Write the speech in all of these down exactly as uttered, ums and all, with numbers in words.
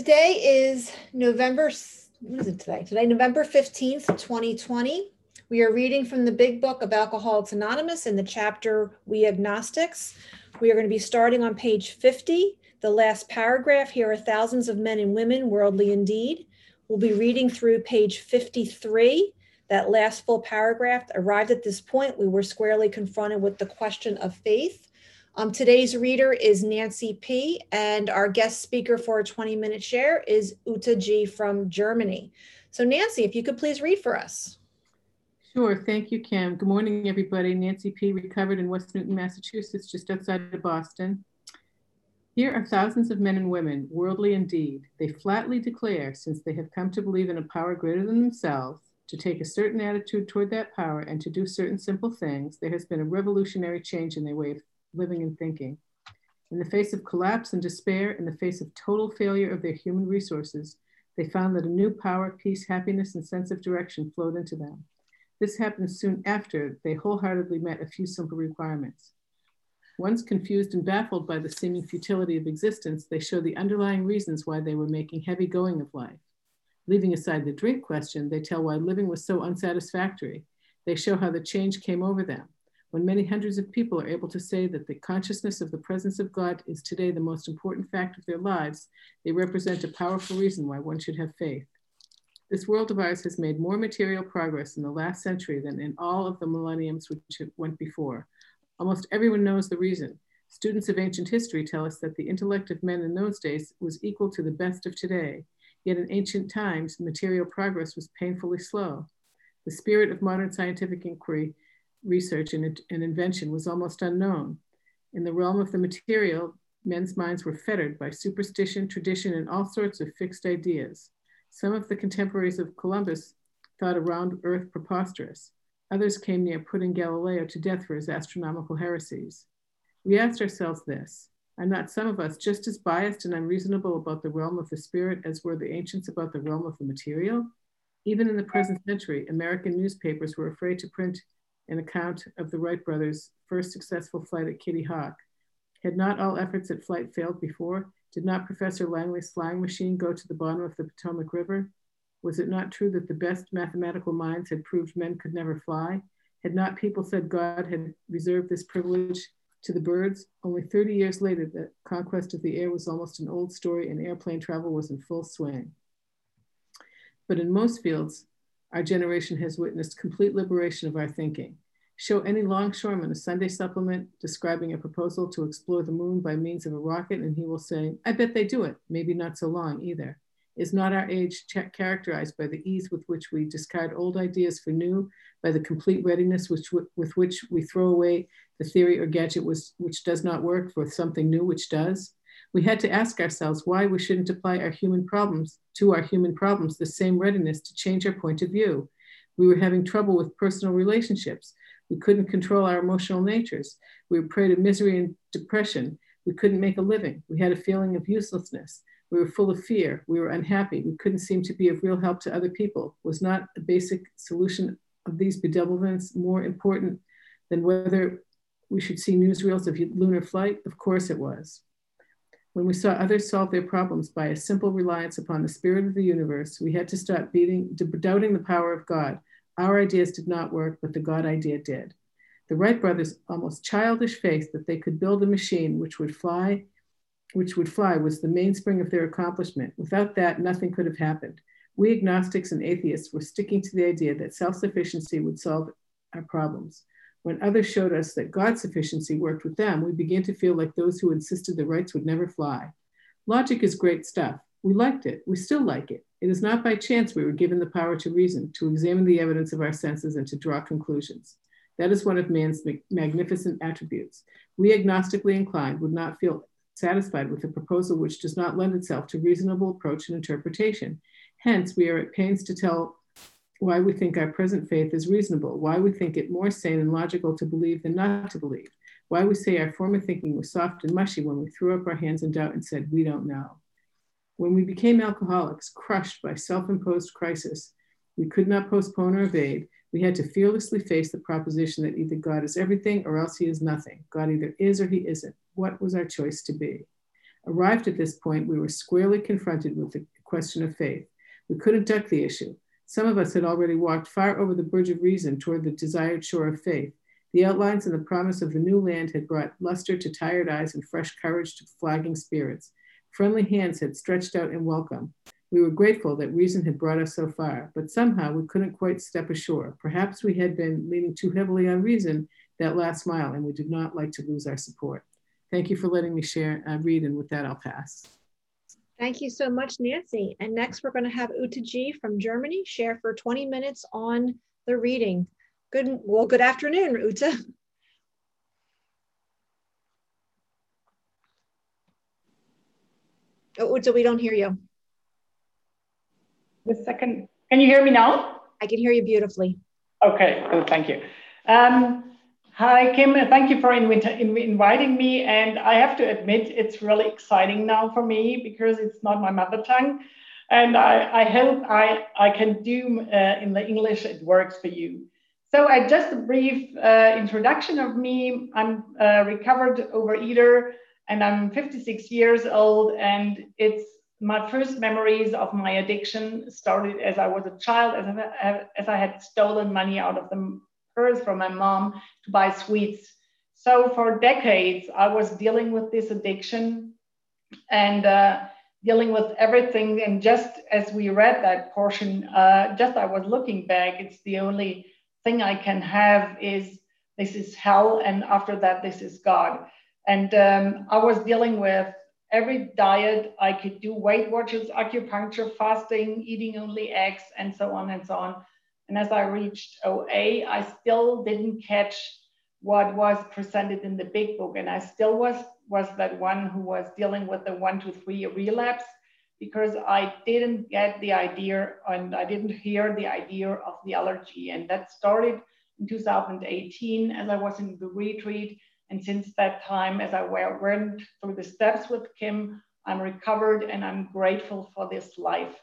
Today is November, what is it today? Today, November fifteenth, twenty twenty. We are reading from the big book of Alcoholics Anonymous in the chapter, We Agnostics. We are going to be starting on page fifty, the last paragraph. Here are thousands of men and women, worldly indeed. We'll be reading through page fifty-three, that last full paragraph. Arrived at this point, we were squarely confronted with the question of faith. Um, today's reader is Nancy P., and our guest speaker for a twenty-minute share is Uta G. from Germany. So Nancy, if you could please read for us. Sure. Thank you, Kim. Good morning, everybody. Nancy P., recovered in West Newton, Massachusetts, just outside of Boston. Here are thousands of men and women, worldly indeed. They flatly declare, since they have come to believe in a power greater than themselves, to take a certain attitude toward that power and to do certain simple things, there has been a revolutionary change in their way of living and thinking. In the face of collapse and despair, in the face of total failure of their human resources, they found that a new power, peace, happiness, and sense of direction flowed into them. This happened soon after they wholeheartedly met a few simple requirements. Once confused and baffled by the seeming futility of existence, they show the underlying reasons why they were making heavy going of life. Leaving aside the drink question, they tell why living was so unsatisfactory. They show how the change came over them. When many hundreds of people are able to say that the consciousness of the presence of God is today the most important fact of their lives, they represent a powerful reason why one should have faith. This world of ours has made more material progress in the last century than in all of the millenniums which went before. Almost everyone knows the reason. Students of ancient history tell us that the intellect of men in those days was equal to the best of today. Yet in ancient times, material progress was painfully slow. The spirit of modern scientific inquiry, research and, and invention was almost unknown. In the realm of the material, men's minds were fettered by superstition, tradition, and all sorts of fixed ideas. Some of the contemporaries of Columbus thought a round earth preposterous. Others came near putting Galileo to death for his astronomical heresies. We asked ourselves this: are not some of us just as biased and unreasonable about the realm of the spirit as were the ancients about the realm of the material? Even in the present century, American newspapers were afraid to print an account of the Wright brothers' first successful flight at Kitty Hawk. Had not all efforts at flight failed before? Did not Professor Langley's flying machine go to the bottom of the Potomac River? Was it not true that the best mathematical minds had proved men could never fly? Had not people said God had reserved this privilege to the birds? Only thirty years later, the conquest of the air was almost an old story and airplane travel was in full swing. But in most fields, our generation has witnessed complete liberation of our thinking. Show any longshoreman a Sunday supplement describing a proposal to explore the moon by means of a rocket, and he will say, I bet they do it, maybe not so long either. Is not our age characterized by the ease with which we discard old ideas for new, by the complete readiness which, with which we throw away the theory or gadget was, which does not work for something new which does? We had to ask ourselves why we shouldn't apply our human problems to our human problems the same readiness to change our point of view. We were having trouble with personal relationships. We couldn't control our emotional natures. We were prey to misery and depression. We couldn't make a living. We had a feeling of uselessness. We were full of fear. We were unhappy. We couldn't seem to be of real help to other people. Was not a basic solution of these bedevilments more important than whether we should see newsreels of lunar flight? Of course it was. When we saw others solve their problems by a simple reliance upon the spirit of the universe, we had to stop beating, doubting the power of God. Our ideas did not work, but the God idea did. The Wright brothers' almost childish faith that they could build a machine which would fly, which would fly was the mainspring of their accomplishment. Without that, nothing could have happened. We agnostics and atheists were sticking to the idea that self-sufficiency would solve our problems. When others showed us that God's sufficiency worked with them, we began to feel like those who insisted the Wrights would never fly. Logic is great stuff. We liked it. We still like it. It is not by chance we were given the power to reason, to examine the evidence of our senses, and to draw conclusions. That is one of man's magnificent attributes. We agnostically inclined would not feel satisfied with a proposal which does not lend itself to reasonable approach and interpretation. Hence, we are at pains to tell why we think our present faith is reasonable, why we think it more sane and logical to believe than not to believe, why we say our former thinking was soft and mushy when we threw up our hands in doubt and said, we don't know. When we became alcoholics, crushed by self-imposed crisis, we could not postpone or evade. We had to fearlessly face the proposition that either God is everything or else he is nothing. God either is or he isn't. What was our choice to be? Arrived at this point, we were squarely confronted with the question of faith. We couldn't duck the issue. Some of us had already walked far over the verge of reason toward the desired shore of faith. The outlines and the promise of the new land had brought luster to tired eyes and fresh courage to flagging spirits. Friendly hands had stretched out in welcome. We were grateful that reason had brought us so far, but somehow we couldn't quite step ashore. Perhaps we had been leaning too heavily on reason that last mile, and we did not like to lose our support. Thank you for letting me share, uh, read, and with that, I'll pass. Thank you so much, Nancy. And next, we're going to have Uta G. from Germany share for twenty minutes on the reading. Good, well, good afternoon, Uta. Oh, Uta, we don't hear you. The second, can you hear me now? I can hear you beautifully. Okay, well, thank you. Um, hi, Kim, thank you for inv in inviting me. And I have to admit, it's really exciting now for me because it's not my mother tongue. And I, I hope I, I can do uh, in the English, it works for you. So I just a brief uh, introduction of me. I'm a recovered overeater and I'm fifty-six years old, and it's my first memories of my addiction started as I was a child, as I, as I had stolen money out of the purse from my mom to buy sweets. So for decades, I was dealing with this addiction and uh, dealing with everything. And just as we read that portion, uh, just I was looking back, it's the only thing I can have is this is hell. And after that, this is God. And um, I was dealing with every diet I could do, Weight Watchers, acupuncture, fasting, eating only eggs, and so on and so on. And as I reached O A, I still didn't catch what was presented in the big book. And I still was, was that one who was dealing with the one, two, three relapse, because I didn't get the idea and I didn't hear the idea of the allergy. And that started in two thousand eighteen as I was in the retreat. And since that time, as I went through the steps with Kim, I'm recovered and I'm grateful for this life.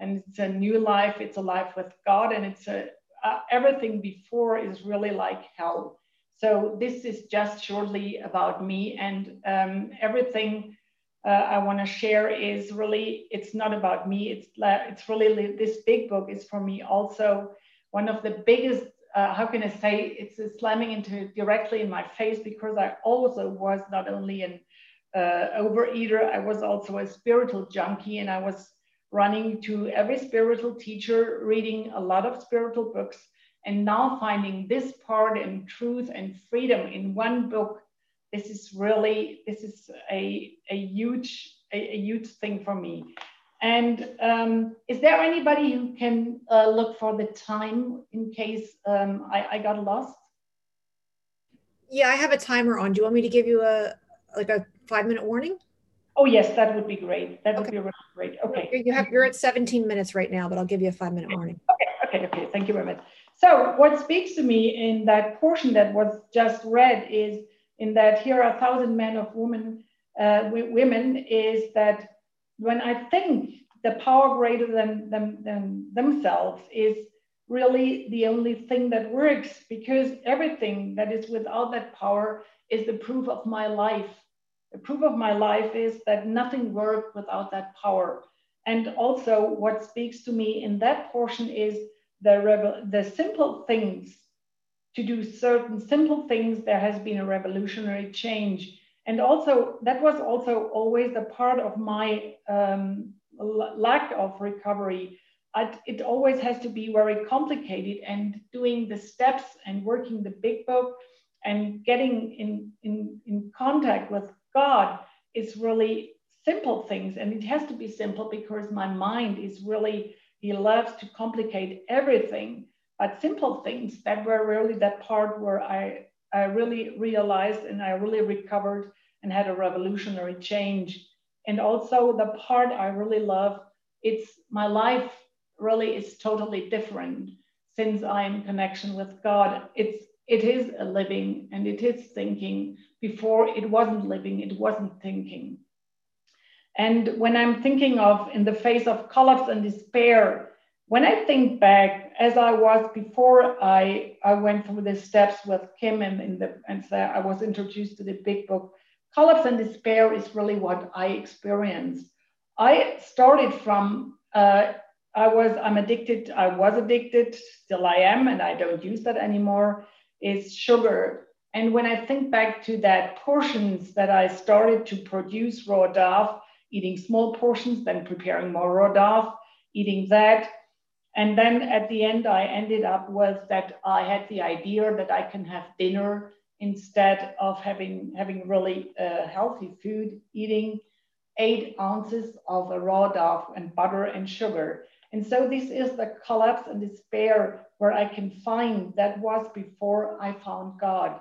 And it's a new life, it's a life with God, and it's a, uh, everything before is really like hell. So this is just shortly about me, and um, everything uh, I wanna share is really, it's not about me, it's, it's really, this big book is for me also one of the biggest Uh, how can I say, it's slamming into directly in my face, because I also was not only an uh, overeater, I was also a spiritual junkie, and I was running to every spiritual teacher, reading a lot of spiritual books, and now finding this part and truth and freedom in one book. This is really, this is a, a huge, a, a huge thing for me. And um, is there anybody who can uh, look for the time in case um, I, I got lost? Yeah, I have a timer on. Do you want me to give you a like a five minute warning? Oh yes, that would be great. That okay. would be really great. Okay. You have, you're at seventeen minutes right now, but I'll give you a five minute warning. Okay, okay, okay. Thank you very much. So what speaks to me in that portion that was just read is in that here are a thousand men of women, uh, women is that when I think the power greater than, than, than themselves is really the only thing that works, because everything that is without that power is the proof of my life. The proof of my life is that nothing worked without that power. And also what speaks to me in that portion is the, rev the simple things, to do certain simple things, there has been a revolutionary change. And also, that was also always a part of my um, lack of recovery. I, it always has to be very complicated, and doing the steps and working the big book and getting in, in, in contact with God is really simple things. And it has to be simple because my mind is really, he loves to complicate everything. But simple things, that were really that part where I, I really realized and I really recovered and had a revolutionary change. And also the part I really love, it's my life really is totally different since I am in connection with God. It's, it is a living and it is thinking. Before it wasn't living, it wasn't thinking. And when I'm thinking of in the face of collapse and despair, when I think back, as I was before I, I went through the steps with Kim and, in the, and so I was introduced to the big book, collapse and despair is really what I experienced. I started from, uh, I was, I'm addicted, I was addicted, still I am, and I don't use that anymore, is sugar. And when I think back to that portions that I started to produce raw dough, eating small portions, then preparing more raw dough, eating that. And then at the end, I ended up with that I had the idea that I can have dinner instead of having, having really uh, healthy food, eating eight ounces of a raw dough and butter and sugar. And so this is the collapse and despair where I can find that was before I found God.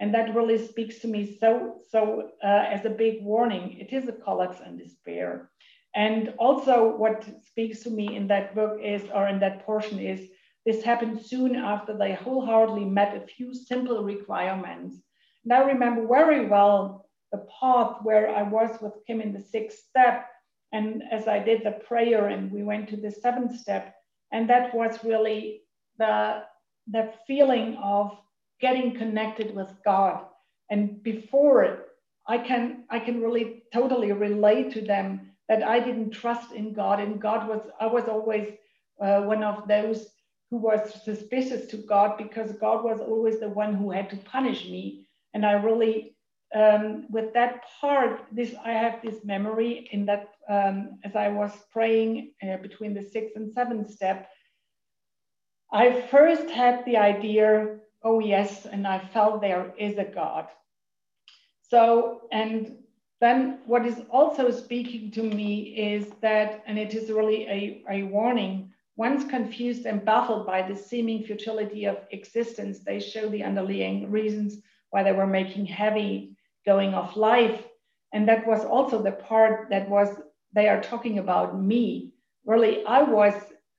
And that really speaks to me so, so uh, as a big warning, it is a collapse and despair. And also what speaks to me in that book is, or in that portion is, this happened soon after they wholeheartedly met a few simple requirements. And I remember very well the path where I was with Kim in the sixth step. And as I did the prayer and we went to the seventh step, and that was really the, the feeling of getting connected with God. And before it, I can, I can really totally relate to them that I didn't trust in God, and God was, I was always uh, one of those who was suspicious to God, because God was always the one who had to punish me. And I really, um, with that part, this I have this memory in that um, as I was praying uh, between the sixth and seventh step, I first had the idea, oh yes, and I felt there is a God. So, and then what is also speaking to me is that, and it is really a, a warning, once confused and baffled by the seeming futility of existence, they show the underlying reasons why they were making heavy going of life. And that was also the part that was, they are talking about me. Really, I was,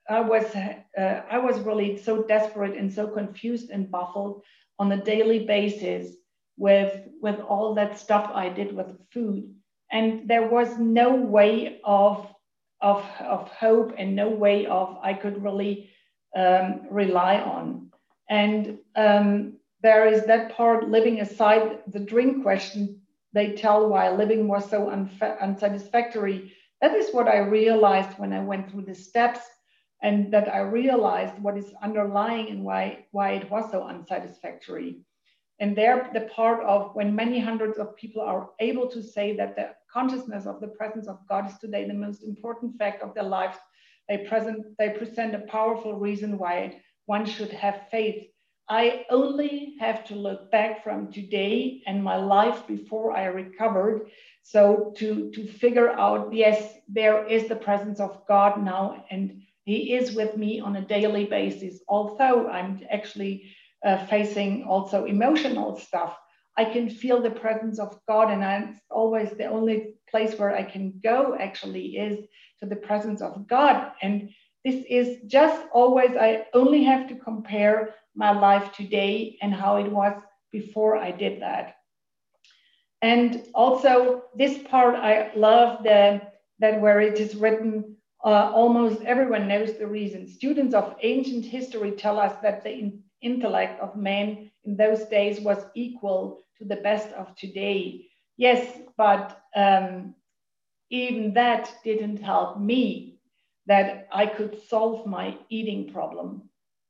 I was, uh, I was really so desperate and so confused and baffled on a daily basis with with all that stuff I did with food, and there was no way of of of hope and no way of I could really um, rely on. And um, there is that part, living aside the drink question they tell why living was so unsatisfactory. That is what I realized when I went through the steps, and that I realized what is underlying and why why it was so unsatisfactory. And there, the part of when many hundreds of people are able to say that the consciousness of the presence of God is today the most important fact of their lives, they present, they present a powerful reason why one should have faith. I only have to look back from today and my life before I recovered. So to, to figure out, yes, there is the presence of God now, and he is with me on a daily basis, although I'm actually Uh, facing also emotional stuff. I can feel the presence of God, and I'm always the only place where I can go actually is to the presence of God. And this is just always, I only have to compare my life today and how it was before I did that. And also this part, I love the, that where it is written, uh, almost everyone knows the reason. Students of ancient history tell us that the intellect of man in those days was equal to the best of today. Yes, but um, even that didn't help me, that I could solve my eating problem.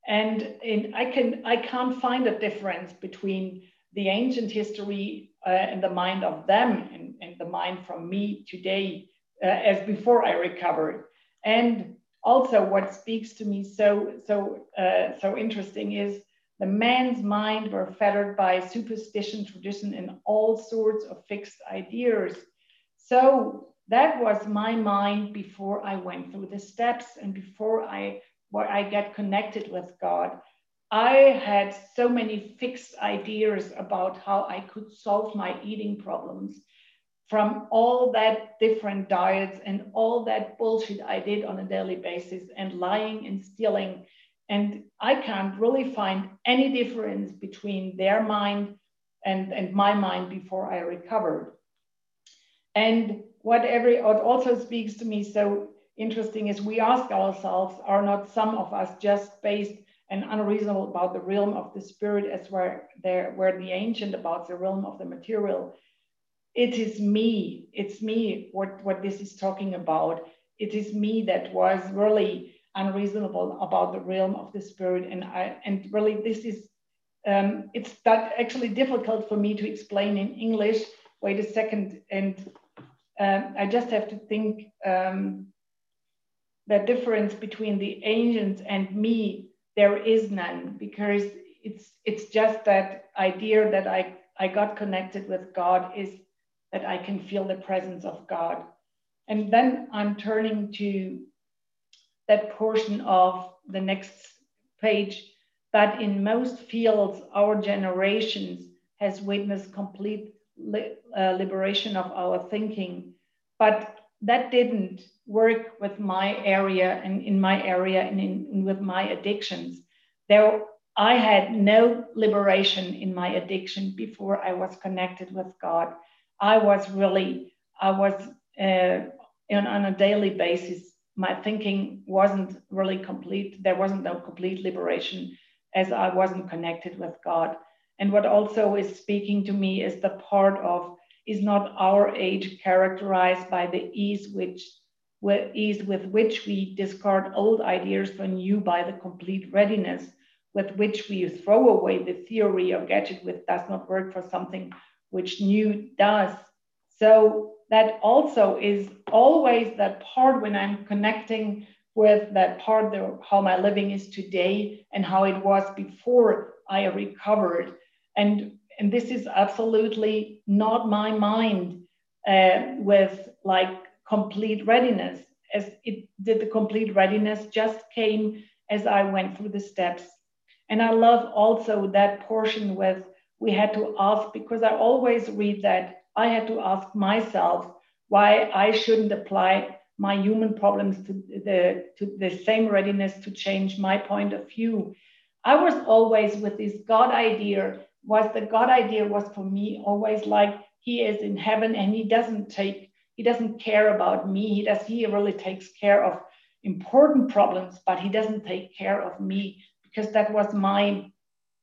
And in, I, can, I can't find a difference between the ancient history uh, and the mind of them and, and the mind from me today uh, as before I recovered. And also, what speaks to me so so uh, so interesting is the man's mind were fettered by superstition, tradition, and all sorts of fixed ideas. So that was my mind before I went through the steps and before I where I got connected with God. I had so many fixed ideas about how I could solve my eating problems, from all that different diets and all that bullshit I did on a daily basis and lying and stealing. And I can't really find any difference between their mind and, and my mind before I recovered. And what every what also speaks to me so interesting is we ask ourselves, are not some of us just based and unreasonable about the realm of the spirit as where, there, where the ancient about the realm of the material? it is me, it's me what, what this is talking about. It is me that was really unreasonable about the realm of the spirit. And I, and really this is, um, it's that actually difficult for me to explain in English. Wait a second. And um, I just have to think um, the difference between the ancients and me, there is none, because it's it's just that idea that I, I got connected with God is that I can feel the presence of God. And then I'm turning to that portion of the next page, that in most fields, our generations has witnessed complete li- uh, liberation of our thinking, but that didn't work with my area and in my area and in, in with my addictions. There, I had no liberation in my addiction before I was connected with God. I was really, I was uh, in, on a daily basis, my thinking wasn't really complete. There wasn't no complete liberation as I wasn't connected with God. And what also is speaking to me is the part of, is not our age characterized by the ease which with, ease with which we discard old ideas for new, by the complete readiness with which we throw away the theory of gadget which does not work for something which new does. So that also is always that part when I'm connecting with that part of how my living is today and how it was before I recovered. And, and this is absolutely not my mind uh, with like complete readiness. As it did, the complete readiness just came as I went through the steps. And I love also that portion with we had to ask, because I always read that I had to ask myself why I shouldn't apply my human problems to the, to the same readiness to change my point of view. I was always with this God idea, was the God idea was for me always like he is in heaven and he doesn't take, he doesn't care about me. He does, he really takes care of important problems, but he doesn't take care of me. Because that was my,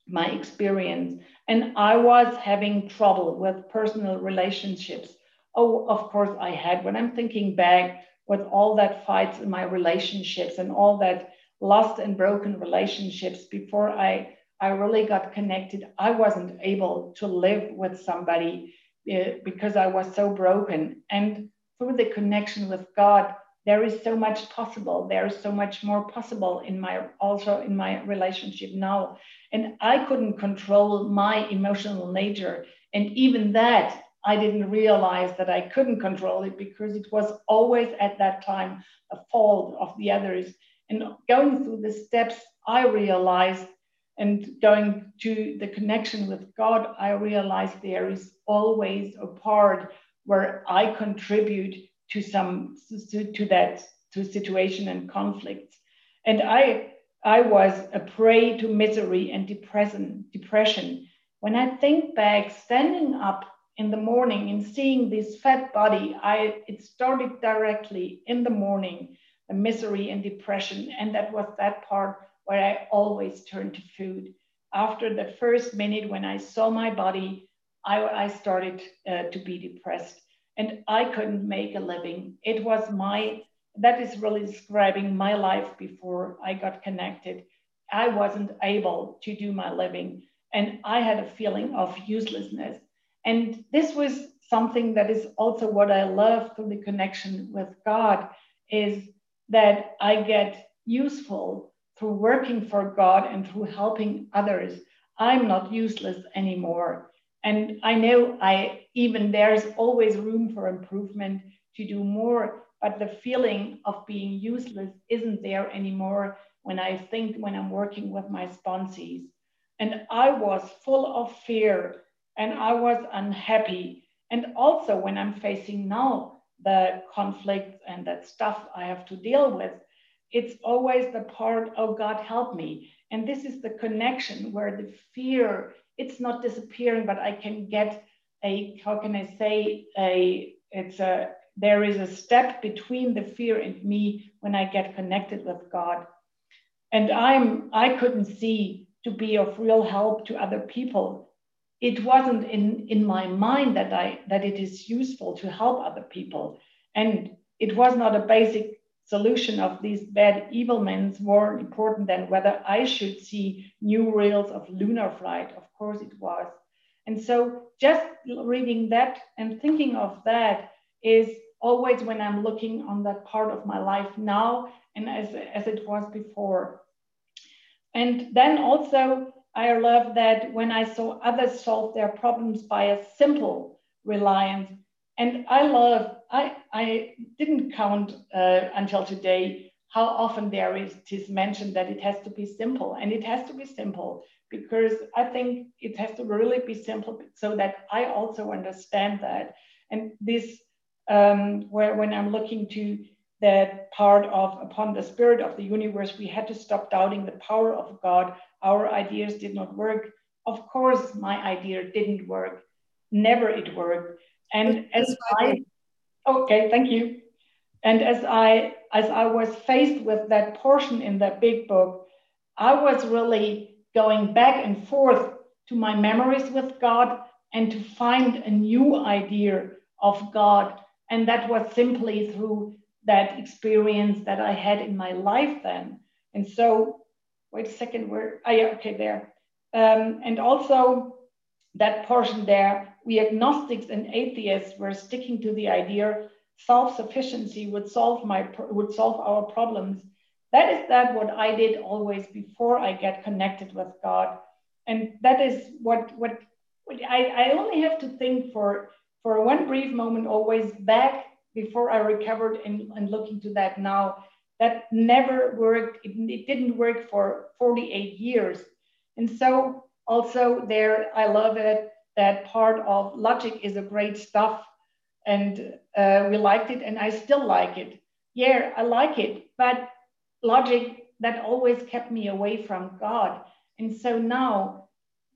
my experience. And I was having trouble with personal relationships. Oh, of course I had, when I'm thinking back with all that fights in my relationships and all that lost and broken relationships before I, I really got connected, I wasn't able to live with somebody uh, because I was so broken. And through the connection with God, there is so much possible. There is so much more possible in my, also in my relationship now. And I couldn't control my emotional nature. And even that, I didn't realize that I couldn't control it because it was always at that time a fault of the others. And going through the steps, I realized, and going to the connection with God, I realized there is always a part where I contribute to some to, to that to situation and conflicts. And I I was a prey to misery and depression depression. When I think back, standing up in the morning and seeing this fat body, I it started directly in the morning, the misery and depression. And that was that part where I always turned to food. After the first minute when I saw my body, I, I started uh, to be depressed. And I couldn't make a living. It was my, that is really describing my life before I got connected. I wasn't able to do my living. And I had a feeling of uselessness. And this was something that is also what I love through the connection with God, is that I get useful through working for God and through helping others. I'm not useless anymore. And I know I even there's always room for improvement to do more, but the feeling of being useless isn't there anymore when I think when I'm working with my sponsees. And I was full of fear and I was unhappy. And also when I'm facing now the conflicts and that stuff I have to deal with, it's always the part, oh God, help me. And this is the connection where the fear, it's not disappearing, but I can get a, how can I say, a, it's a, there is a step between the fear and me when I get connected with God. And I'm, I couldn't see to be of real help to other people. it wasn't in, in my mind that I that it is useful to help other people. And it was not a basic solution of these bad evil men more important than whether I should see new reels of lunar flight. Of course it was. And so just reading that and thinking of that is always when I'm looking on that part of my life now and as, as it was before. And then also, I love that when I saw others solve their problems by a simple reliance. And I love, I, I didn't count uh, until today how often there is, it is mentioned that it has to be simple. And it has to be simple because I think it has to really be simple so that I also understand that. And this, um, where when I'm looking to that part of upon the spirit of the universe, we had to stop doubting the power of God. Our ideas did not work. Of course, my idea didn't work. Never it worked. And as I, okay, thank you. And as I, as I was faced with that portion in that big book, I was really going back and forth to my memories with God and to find a new idea of God. And that was simply through that experience that I had in my life then. And so, wait a second, where, oh yeah, okay, there. Um, and also that portion there, we agnostics and atheists were sticking to the idea self-sufficiency would solve my, would solve our problems. That is that what I did always before I get connected with God. And that is what, what, what I, I only have to think for, for one brief moment always back before I recovered and, and looking to that now, that never worked. It, it didn't work for forty-eight years. And so also there, I love it, that part of logic is a great stuff. And uh, we liked it and I still like it. Yeah, I like it, but logic that always kept me away from God. And so now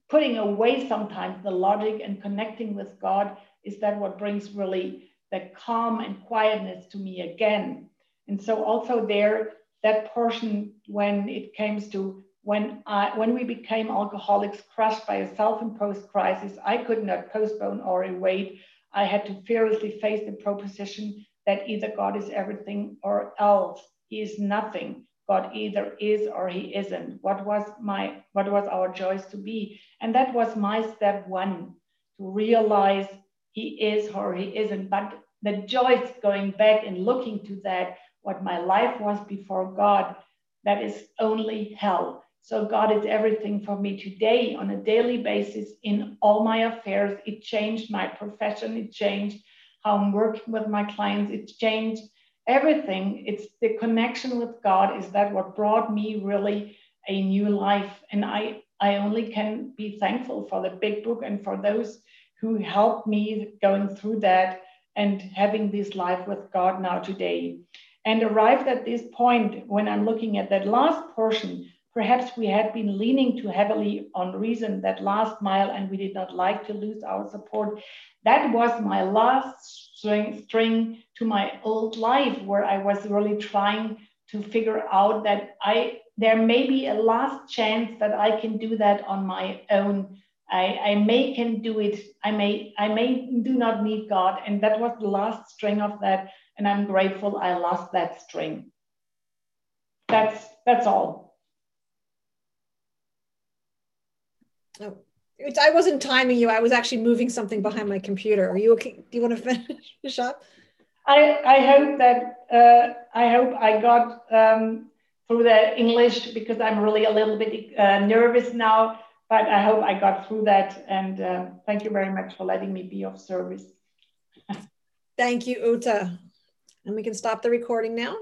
putting away sometimes the logic and connecting with God is that what brings really that calm and quietness to me again. And so also there, that portion when it comes to when I, when we became alcoholics crushed by a self-imposed crisis, I could not postpone or evade. I had to fearlessly face the proposition that either God is everything or else he is nothing. God either is or he isn't. What was my, what was our choice to be? And that was my step one, to realize he is or he isn't, but the joy is going back and looking to that, what my life was before God, that is only hell. So God is everything for me today on a daily basis in all my affairs. It changed my profession. It changed how I'm working with my clients. It changed everything. It's the connection with God is that what brought me really a new life. And I, I only can be thankful for the big book and for those who helped me going through that and having this life with God now today. And arrived at this point when I'm looking at that last portion, perhaps we had been leaning too heavily on reason that last mile and we did not like to lose our support. That was my last string, string to my old life where I was really trying to figure out that I there may be a last chance that I can do that on my own. I, I may can do it. I may, I may do not need God. And that was the last string of that. And I'm grateful I lost that string. That's, that's all. Oh, it's, I wasn't timing you. I was actually moving something behind my computer. Are you okay? Do you want to finish up? I, I hope that, uh, I hope I got um, through the English because I'm really a little bit uh, nervous now. But I hope I got through that. And uh, thank you very much for letting me be of service. Thank you, Uta. And we can stop the recording now.